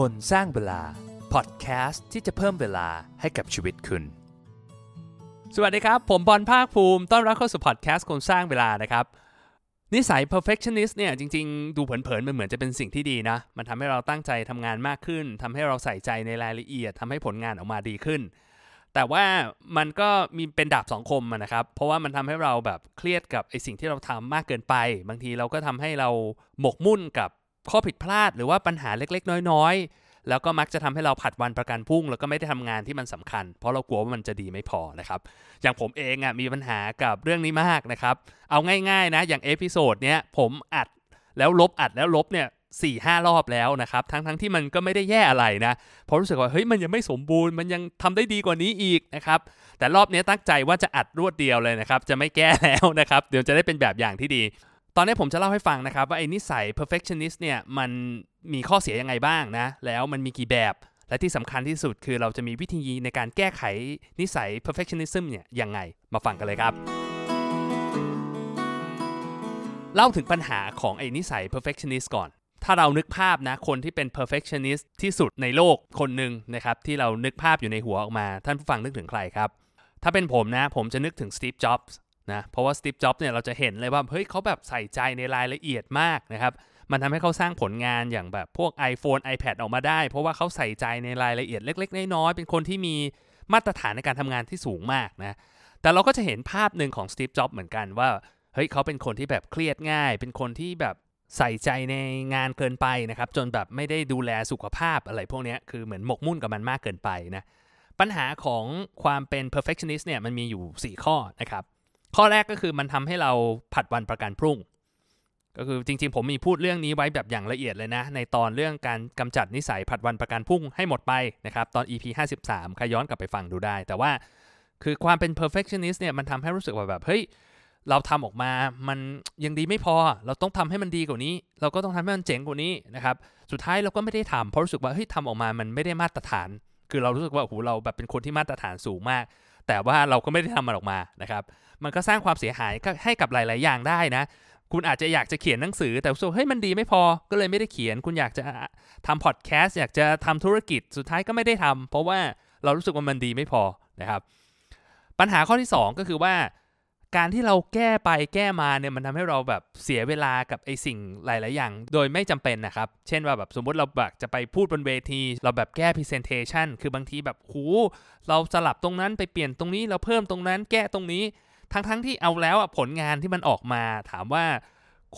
คนสร้างเวลาพอดแคสต์ที่จะเพิ่มเวลาให้กับชีวิตคุณสวัสดีครับผมบอลภาคภูมิต้อนรับเข้าสู่พอดแคสต์คนสร้างเวลานะครับนิสัย perfectionist เนี่ยจริงๆดูเผินๆมันเหมือนจะเป็นสิ่งที่ดีนะมันทำให้เราตั้งใจทำงานมากขึ้นทำให้เราใส่ใจในรายละเอียดทำให้ผลงานออกมาดีขึ้นแต่ว่ามันก็มีเป็นดาบสองคมนะครับเพราะว่ามันทำให้เราแบบเครียดกับไอ้สิ่งที่เราทำมากเกินไปบางทีเราก็ทำให้เราหมกมุ่นกับข้อผิดพลาดหรือว่าปัญหาเล็กๆน้อยๆแล้วก็มักจะทำให้เราผัดวันประกันพรุ่งแล้วก็ไม่ได้ทำงานที่มันสำคัญเพราะเรากลัวว่ามันจะดีไม่พอนะครับอย่างผมเองอ่ะมีปัญหากับเรื่องนี้มากนะครับเอาง่ายๆนะอย่างเอพิโซดเนี้ยผมอัดแล้วลบอัดแล้วลบเนี่ย 4-5 รอบแล้วนะครับทั้งที่มันก็ไม่ได้แย่อะไรนะเพราะรู้สึกว่าเฮ้ยมันยังไม่สมบูรณ์มันยังทำได้ดีกว่านี้อีกนะครับแต่รอบนี้ตั้งใจว่าจะอัดรวดเดียวเลยนะครับจะไม่แก้แล้วนะครับเดี๋ยวจะได้เป็นแบบอย่างที่ดีตอนนี้ผมจะเล่าให้ฟังนะครับว่าไอ้นิสัย perfectionist เนี่ยมันมีข้อเสียยังไงบ้างนะแล้วมันมีกี่แบบและที่สำคัญที่สุดคือเราจะมีวิธีในการแก้ไขนิสัย perfectionism เนี่ยยังไงมาฟังกันเลยครับเล่าถึงปัญหาของไอ้นิสัย perfectionist ก่อนถ้าเรานึกภาพนะคนที่เป็น perfectionist ที่สุดในโลกคนนึงนะครับที่เรานึกภาพอยู่ในหัวออกมาท่านผู้ฟังนึกถึงใครครับถ้าเป็นผมนะผมจะนึกถึง Steve Jobsนะเพราะว่าสตีฟจ็อบส์เนี่ยเราจะเห็นเลยว่าเฮ้ยเขาแบบใส่ใจในรายละเอียดมากนะครับมันทำให้เขาสร้างผลงานอย่างแบบพวก iPhone iPad ออกมาได้เพราะว่าเขาใส่ใจในรายละเอียดเล็กๆน้อยๆเป็นคนที่มีมาตรฐานในการทำงานที่สูงมากนะแต่เราก็จะเห็นภาพหนึ่งของสตีฟจ็อบส์เหมือนกันว่าเฮ้ยเขาเป็นคนที่แบบเครียดง่ายเป็นคนที่แบบใส่ใจในงานเกินไปนะครับจนแบบไม่ได้ดูแลสุขภาพอะไรพวกนี้คือเหมือนหมกมุ่นกับมันมากเกินไปนะปัญหาของความเป็น perfectionist เนี่ยมันมีอยู่4ข้อนะครับข้อแรกก็คือมันทำให้เราผัดวันประกันพรุ่งก็คือจริงๆผมมีพูดเรื่องนี้ไว้แบบอย่างละเอียดเลยนะในตอนเรื่องการกำจัดนิสัยผัดวันประกันพรุ่งให้หมดไปนะครับตอน EP 53ใครย้อนกลับไปฟังดูได้แต่ว่าคือความเป็น perfectionist เนี่ยมันทำให้รู้สึกว่าแบบเฮ้ยเราทำออกมามันยังดีไม่พอเราต้องทำให้มันดีกว่านี้เราก็ต้องทำให้มันเจ๋งกว่านี้นะครับสุดท้ายเราก็ไม่ได้ทำเพราะรู้สึกว่าเฮ้ยทำออกมามันไม่ได้มาตรฐานคือเรารู้สึกว่าโอ้โหเราแบบเป็นคนที่มาตรฐานสูงมากแต่ว่าเราก็ไม่ได้ทำมันออกมานะครับมันก็สร้างความเสียหายให้กับหลายๆอย่างได้นะคุณอาจจะอยากจะเขียนหนังสือแต่เฮ้ยมันดีไม่พอก็เลยไม่ได้เขียนคุณอยากจะทำพอดแคสต์อยากจะทำธุรกิจสุดท้ายก็ไม่ได้ทำเพราะว่าเรารู้สึกว่ามันดีไม่พอนะครับปัญหาข้อที่2ก็คือว่าการที่เราแก้ไปแก้มาเนี่ยมันทำให้เราแบบเสียเวลากับไอ้สิ่งหลายๆอย่างโดยไม่จำเป็นนะครับเช่นว่าแบบสมมติเราแบบจะไปพูดบนเวทีเราแบบแก้ presentation คือบางทีแบบโหเราสลับตรงนั้นไปเปลี่ยนตรงนี้เราเพิ่มตรงนั้นแก้ตรงนี้ทั้งที่เอาแล้วผลงานที่มันออกมาถามว่า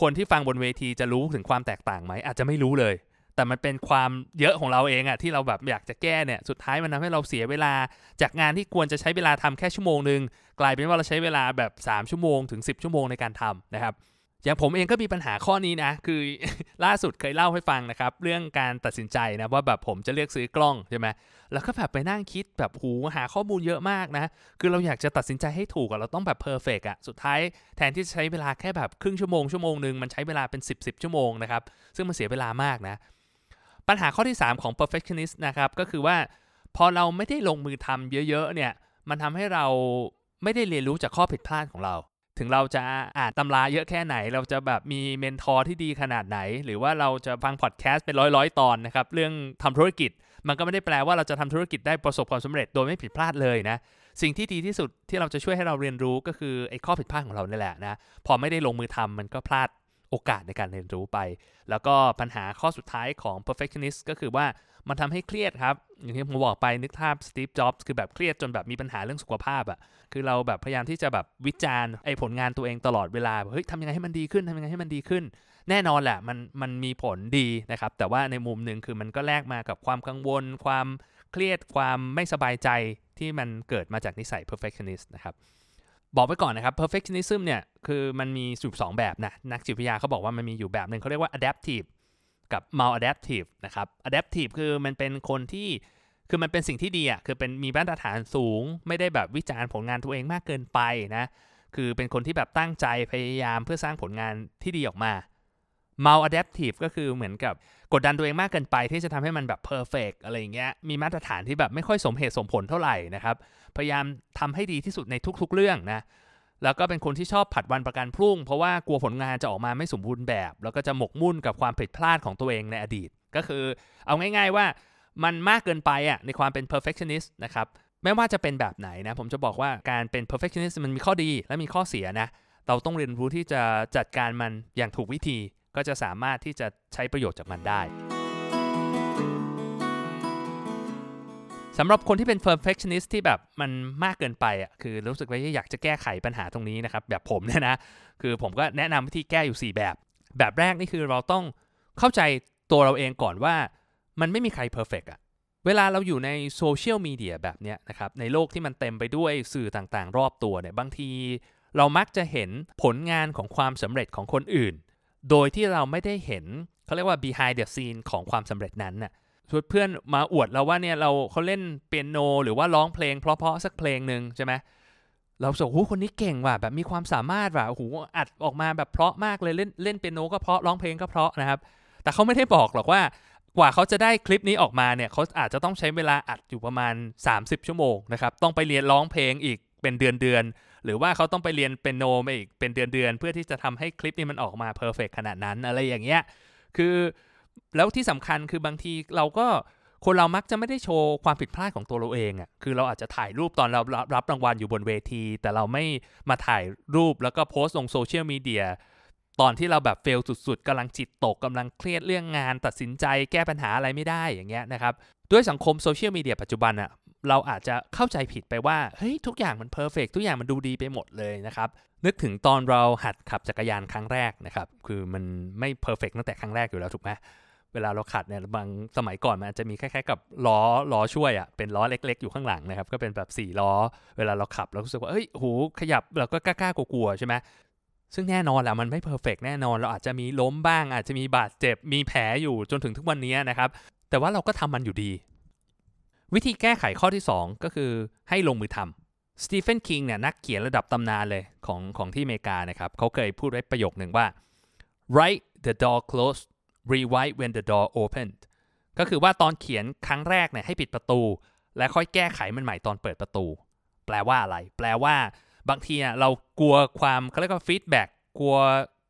คนที่ฟังบนเวทีจะรู้ถึงความแตกต่างไหมอาจจะไม่รู้เลยแต่มันเป็นความเยอะของเราเองอะที่เราแบบอยากจะแก้เนี่ยสุดท้ายมันทำให้เราเสียเวลาจากงานที่ควรจะใช้เวลาทำแค่ชั่วโมงนึงกลายเป็นว่าเราใช้เวลาแบบ3ชั่วโมงถึง10ชั่วโมงในการทำนะครับอย่างผมเองก็มีปัญหาข้อนี้นะคือ ล่าสุดเคยเล่าให้ฟังนะครับเรื่องการตัดสินใจนะว่าแบบผมจะเลือกซื้อกล้องใช่ไหมแล้วก็แบบไปนั่งคิดแบบหูหาข้อมูลเยอะมากนะคือเราอยากจะตัดสินใจให้ถูกอะเราต้องแบบเพอร์เฟกต์อะสุดท้ายแทนที่จะใช้เวลาแค่แบบครึ่งชั่วโมงนึงมันใช้เวลาเป็น10ชั่วโมงนะครับซึ่งมันเสียเวลามากนะปัญหาข้อที่3ของ perfectionist นะครับก็คือว่าพอเราไม่ได้ลงมือทำเยอะๆเนี่ยมันทำให้เราไม่ได้เรียนรู้จากข้อผิดพลาดของเราถึงเราจะอ่านตำราเยอะแค่ไหนเราจะแบบมีเมนทอร์ที่ดีขนาดไหนหรือว่าเราจะฟังพอดแคสต์เป็นร้อยๆตอนนะครับเรื่องทำธุรกิจมันก็ไม่ได้แปลว่าเราจะทำธุรกิจได้ประสบความสำเร็จโดยไม่ผิดพลาดเลยนะสิ่งที่ดีที่สุดที่เราจะช่วยให้เราเรียนรู้ก็คือไอ้ข้อผิดพลาดของเราเนี่ยแหละนะพอไม่ได้ลงมือทำมันก็พลาดโอกาสในการเรียนรู้ไปแล้วก็ปัญหาข้อสุดท้ายของ perfectionist ก็คือว่ามันทำให้เครียดครับอย่างที่ผมบอกไปนึกภาพ Steve Jobs คือแบบเครียดจนแบบมีปัญหาเรื่องสุขภาพอ่ะคือเราแบบพยายามที่จะแบบวิจารณ์ไอ้ผลงานตัวเองตลอดเวลาเฮ้ยทำยังไงให้มันดีขึ้นทำยังไงให้มันดีขึ้นแน่นอนแหละมันมีผลดีนะครับแต่ว่าในมุมนึงคือมันก็แลกมากับความกังวลความเครียดความไม่สบายใจที่มันเกิดมาจากนิสัย perfectionist นะครับบอกไว้ก่อนนะครับ perfectionism เนี่ยคือมันมีอยู่2แบบนะนักจิตวิทยาเขาบอกว่ามันมีอยู่แบบนึงเขาเรียกว่า adaptive กับ maladaptive นะครับ adaptive คือมันเป็นคนที่คือมันเป็นสิ่งที่ดีอ่ะคือเป็นมีมาตรฐานสูงไม่ได้แบบวิจารณ์ผลงานตัวเองมากเกินไปนะคือเป็นคนที่แบบตั้งใจพยายามเพื่อสร้างผลงานที่ดีออกมา maladaptive ก็คือเหมือนกับกดดันตัวเองมากเกินไปที่จะทำให้มันแบบ perfect อะไรอย่างเงี้ยมีมาตรฐานที่แบบไม่ค่อยสมเหตุสมผลเท่าไหร่นะครับพยายามทำให้ดีที่สุดในทุกๆเรื่องนะแล้วก็เป็นคนที่ชอบผัดวันประกันพรุ่งเพราะว่ากลัวผลงานจะออกมาไม่สมบูรณ์แบบแล้วก็จะหมกมุ่นกับความผิดพลาดของตัวเองในอดีต ก็คือเอาง่ายๆว่ามันมากเกินไปอ่ะในความเป็น perfectionist นะครับไม่ว่าจะเป็นแบบไหนนะผมจะบอกว่าการเป็น perfectionist มันมีข้อดีและมีข้อเสียนะเราต้องเรียนรู้ที่จะจัดการมันอย่างถูกวิธีก็จะสามารถที่จะใช้ประโยชน์จากมันได้สำหรับคนที่เป็น perfectionist ที่แบบมันมากเกินไปอ่ะคือรู้สึกว่าอยากจะแก้ไขปัญหาตรงนี้นะครับแบบผมเนี่ยนะคือผมก็แนะนำวิธีแก้อยู่4แบบแรกนี่คือเราต้องเข้าใจตัวเราเองก่อนว่ามันไม่มีใคร perfect อ่ะเวลาเราอยู่ในโซเชียลมีเดียแบบเนี้ยนะครับในโลกที่มันเต็มไปด้วยสื่อต่างๆรอบตัวเนี่ยบางทีเรามักจะเห็นผลงานของความสำเร็จของคนอื่นโดยที่เราไม่ได้เห็นเขาเรียกว่า behind the scene ของความสำเร็จนั้นน่ะเพื่อนมาอวดเราว่าเนี่ยเขาเล่นเปียโนหรือว่าร้องเพลงเพราะๆสักเพลงนึงใช่ไหมเราบอกโอ้คนนี้เก่งว่ะแบบมีความสามารถว่ะโอ้โหอัดออกมาแบบเพราะมากเลยเล่นเปียโนก็เพราะร้องเพลงก็เพราะนะครับแต่เขาไม่ได้บอกหรอกว่ากว่าเขาจะได้คลิปนี้ออกมาเนี่ยเขาอาจจะต้องใช้เวลาอัดอยู่ประมาณ30ชั่วโมงนะครับต้องไปเรียนร้องเพลงอีกเป็นเดือนๆหรือว่าเขาต้องไปเรียนเปียโนมาอีกเป็นเดือนๆเพื่อที่จะทำให้คลิปนี้มันออกมาเพอร์เฟคขนาดนั้นอะไรอย่างเงี้ยคือแล้วที่สำคัญคือบางทีเราก็คนเรามักจะไม่ได้โชว์ความผิดพลาดของตัวเราเองอ่ะคือเราอาจจะถ่ายรูปตอนเรารับรางวัลอยู่บนเวทีแต่เราไม่มาถ่ายรูปแล้วก็โพสต์ลงโซเชียลมีเดียตอนที่เราแบบเฟลสุดๆกำลังจิตตกกำลังเครียดเรื่องงานตัดสินใจแก้ปัญหาอะไรไม่ได้อย่างเงี้ยนะครับด้วยสังคมโซเชียลมีเดียปัจจุบันอ่ะเราอาจจะเข้าใจผิดไปว่าเฮ้ยทุกอย่างมันเพอร์เฟคทุกอย่างมันดูดีไปหมดเลยนะครับนึกถึงตอนเราหัดขับจักรยานครั้งแรกนะครับคือมันไม่เพอร์เฟคตั้งแต่ครั้งแรกอยู่แล้วถูกไหมเวลาเราขัดเนี่ยบางสมัยก่อนมันอาจจะมีคล้ายๆกับล้อช่วยอ่ะเป็นล้อเล็กๆอยู่ข้างหลังนะครับก็เป็นแบบ4ล้อเวลาเราขับเรารู้สึกว่าเฮ้ยโหขยับเราก็กล้ากลัวๆใช่ไหมซึ่งแน่นอนแหละมันไม่เพอร์เฟคแน่นอนเราอาจจะมีล้มบ้างอาจจะมีบาดเจ็บมีแผลอยู่จนถึงทุกวันนี้นะครับแต่ว่าเราก็ทำมันอยู่ดีวิธีแก้ไขข้อที่2ก็คือให้ลงมือทำสตีเฟนคิงเนี่ยนักเขียนระดับตำนานเลยของที่อเมริกานะครับเขาเคยพูดไว้ประโยคนึงว่า write the door closed rewrite when the door opened ก็คือว่าตอนเขียนครั้งแรกเนี่ยให้ปิดประตูและค่อยแก้ไขมันใหม่ตอนเปิดประตูแปลว่าอะไรแปลว่าบางทีเรากลัวความเขาเรียกว่าฟีดแบ็กกลัว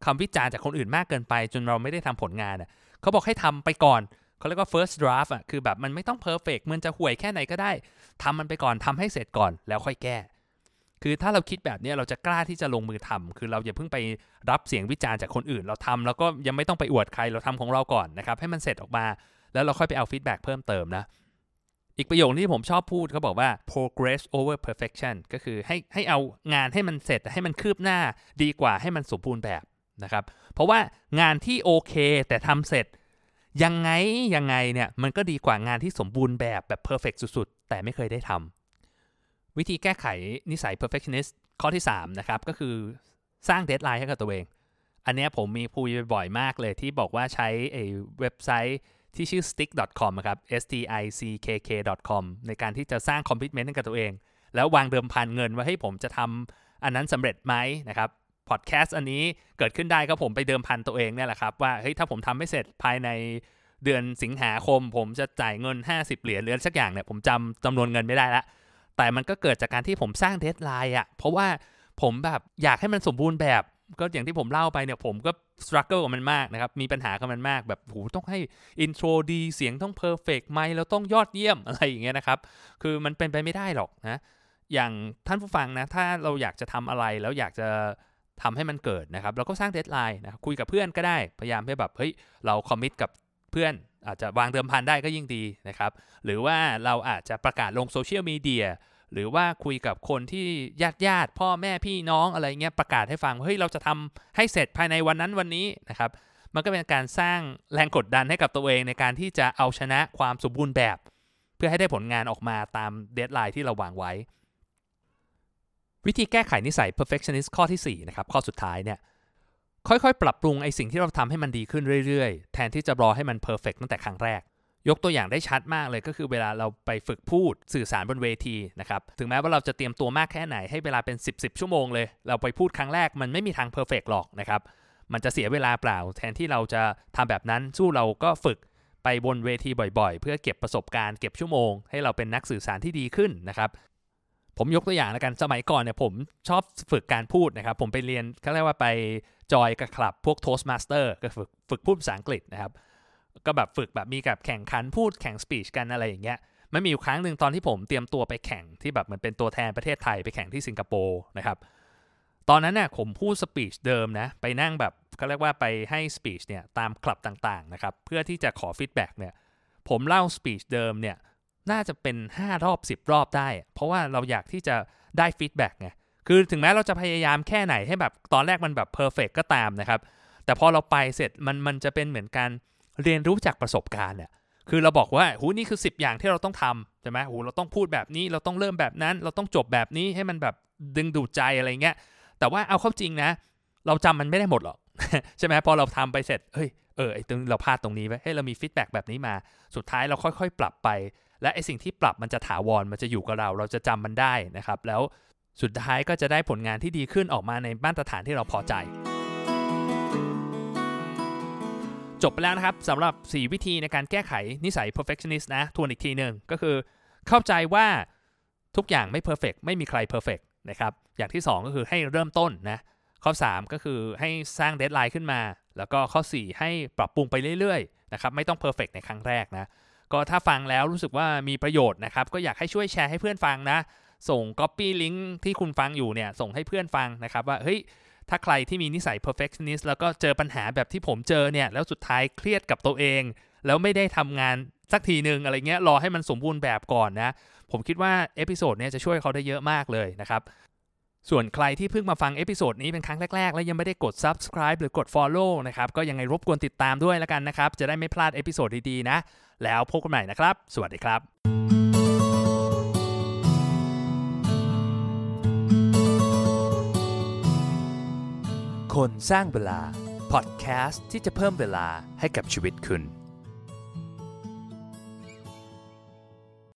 คำวิจารณ์จากคนอื่นมากเกินไปจนเราไม่ได้ทำผลงานเขาบอกให้ทำไปก่อนเขาเรียกว่า first draft คือแบบมันไม่ต้อง perfect มันจะห่วยแค่ไหนก็ได้ทำมันไปก่อนทำให้เสร็จก่อนแล้วค่อยแก้คือถ้าเราคิดแบบนี้เราจะกล้าที่จะลงมือทำคือเราอย่าเพิ่งไปรับเสียงวิจารณ์จากคนอื่นเราทำแล้วก็ยังไม่ต้องไปอวดใครเราทำของเราก่อนนะครับให้มันเสร็จออกมาแล้วเราค่อยไปเอาฟีดแบ็กเพิ่มเติมนะอีกประโยคที่ผมชอบพูดเขาบอกว่า progress over perfection ก็คือให้เอางานให้มันเสร็จให้มันคืบหน้าดีกว่าให้มันสมบูรณ์แบบนะครับเพราะว่างานที่โอเคแต่ทำเสร็จยังไงเนี่ยมันก็ดีกว่างานที่สมบูรณ์แบบ perfect สุดๆแต่ไม่เคยได้ทำวิธีแก้ไขนิสัย perfectionist ข้อที่3นะครับก็คือสร้างเดดไลน์ให้กับตัวเองอันนี้ผมมีพูดบ่อยมากเลยที่บอกว่าใช้เว็บไซต์ที่ชื่อ stick.com นะครับ stickk.com ในการที่จะสร้างคอมมิตเมนต์ให้กับตัวเองแล้ววางเดิมพันเงินว่าให้ผมจะทำอันนั้นสำเร็จไหมนะครับพอดแคสต์อันนี้เกิดขึ้นได้ก็ผมไปเดิมพันตัวเองเนี่ยแหละครับว่าเฮ้ยถ้าผมทำไม่เสร็จภายในเดือนสิงหาคมผมจะจ่ายเงิน50เหรียญหรือสักอย่างเนี่ยผมจำนวนเงินไม่ได้ละแต่มันก็เกิดจากการที่ผมสร้างเดดไลน์อ่ะเพราะว่าผมแบบอยากให้มันสมบูรณ์แบบก็อย่างที่ผมเล่าไปเนี่ยผมก็สตรักเกิลกับมันมากนะครับมีปัญหากับมันมากแบบโหต้องให้อินโทรดีเสียงต้องเพอร์เฟกต์ไมค์แล้วต้องยอดเยี่ยมอะไรอย่างเงี้ยนะครับคือมันเป็นไปไม่ได้หรอกนะอย่างท่านผู้ฟังนะถ้าเราอยากจะทำอะไรแล้วอยากจะทำให้มันเกิดนะครับเราก็สร้างเดดไลน์นะคุยกับเพื่อนก็ได้พยายามให้แบบเฮ้ยเราคอมมิตกับเพื่อนอาจจะวางเดิมพันได้ก็ยิ่งดีนะครับหรือว่าเราอาจจะประกาศลงโซเชียลมีเดียหรือว่าคุยกับคนที่ญาติพ่อแม่พี่น้องอะไรเงี้ยประกาศให้ฟังเฮ้ยเราจะทำให้เสร็จภายในวันนั้นวันนี้นะครับมันก็เป็นการสร้างแรงกดดันให้กับตัวเองในการที่จะเอาชนะความสมบูรณ์แบบเพื่อให้ได้ผลงานออกมาตามเดดไลน์ที่เราวางไว้วิธีแก้ไขนิสัย perfectionist ข้อที่4นะครับข้อสุดท้ายเนี่ยค่อยๆปรับปรุงไอ้สิ่งที่เราทำให้มันดีขึ้นเรื่อยๆแทนที่จะรอให้มัน perfect ตั้งแต่ครั้งแรกยกตัวอย่างได้ชัดมากเลยก็คือเวลาเราไปฝึกพูดสื่อสารบนเวทีนะครับถึงแม้ว่าเราจะเตรียมตัวมากแค่ไหนให้เวลาเป็น10ชั่วโมงเลยเราไปพูดครั้งแรกมันไม่มีทาง perfect หรอกนะครับมันจะเสียเวลาเปล่าแทนที่เราจะทำแบบนั้นสู้เราก็ฝึกไปบนเวทีบ่อยๆเพื่อเก็บประสบการณ์เก็บชั่วโมงให้เราเป็นนักสื่อสารที่ดีขึ้นนะครับผมยกตัวอย่างแล้วกันสมัยก่อนเนี่ยผมชอบฝึกการพูดนะครับผมไปเรียนเขาเรียกว่าไปจอยกับคลับพวก Toastmaster ก็ฝึกพูดภาษาอังกฤษนะครับ ก็แบบฝึกแบบมีกับแข่งขันพูดแข่งสปีชกันอะไรอย่างเงี้ยมันมีอยู่ครั้งหนึ่งตอนที่ผมเตรียมตัวไปแข่งที่แบบเหมือนเป็นตัวแทนประเทศไทยไปแข่งที่สิงคโปร์นะครับตอนนั้นเนี่ยผมพูดสปีชเดิมนะไปนั่งแบบเขาเรียกว่าไปให้สปีชเนี่ยตามคลับต่างๆนะครับเพื่อที่จะขอฟีดแบ็กเนี่ยผมเล่าสปีชเดิมเนี่ยน่าจะเป็น5รอบ10รอบได้เพราะว่าเราอยากที่จะได้ฟีดแบ็กไงคือถึงแม้เราจะพยายามแค่ไหนให้แบบตอนแรกมันแบบเพอร์เฟกต์ก็ตามนะครับแต่พอเราไปเสร็จมันจะเป็นเหมือนการเรียนรู้จากประสบการณ์เนี่ยคือเราบอกว่าหูนี่คือ10อย่างที่เราต้องทำใช่ไหมหูเราต้องพูดแบบนี้เราต้องเริ่มแบบนั้นเราต้องจบแบบนี้ให้มันแบบดึงดูดใจอะไรเงี้ยแต่ว่าเอาเข้าจริงนะเราจำมันไม่ได้หมดหรอก ใช่ไหมพอเราทำไปเสร็จเฮ้ยไอ้ตรงเราพลาดตรงนี้ไว้ให้เรามีฟีดแบ็กแบบนี้มาสุดท้ายเราค่อยๆปรับไปและไอ้สิ่งที่ปรับมันจะถาวรมันจะอยู่กับเราจะจำมันได้นะครับแล้วสุดท้ายก็จะได้ผลงานที่ดีขึ้นออกมาในมาตรฐานที่เราพอใจจบไปแล้วนะครับสำหรับ4วิธีในการแก้ไขนิสัย perfectionist นะทวนอีกทีหนึ่งก็คือเข้าใจว่าทุกอย่างไม่ perfect ไม่มีใคร perfect นะครับอย่างที่2ก็คือให้เริ่มต้นนะข้อ3ก็คือให้สร้าง deadline ขึ้นมาแล้วก็ข้อ4ให้ปรับปรุงไปเรื่อยๆนะครับไม่ต้อง perfect ในครั้งแรกนะก็ถ้าฟังแล้วรู้สึกว่ามีประโยชน์นะครับก็อยากให้ช่วยแชร์ให้เพื่อนฟังนะส่ง copy link ที่คุณฟังอยู่เนี่ยส่งให้เพื่อนฟังนะครับว่าเฮ้ยถ้าใครที่มีนิสัย perfectionist แล้วก็เจอปัญหาแบบที่ผมเจอเนี่ยแล้วสุดท้ายเครียดกับตัวเองแล้วไม่ได้ทำงานสักทีนึงอะไรเงี้ยรอให้มันสมบูรณ์แบบก่อนนะผมคิดว่าเอพิโซดเนี่ยจะช่วยเขาได้เยอะมากเลยนะครับส่วนใครที่เพิ่งมาฟังเอพิโซดนี้เป็นครั้งแรกๆและยังไม่ได้กด subscribe หรือกด follow นะครับก็ยังไงรบกวนติดตามด้วยแล้วกันนะครับจะได้ไม่พลาดเอพิโซดดีๆนะแล้วพบกันใหม่นะครับสวัสดีครับคนสร้างเวลาพอดแคสต์ที่จะเพิ่มเวลาให้กับชีวิตคุณ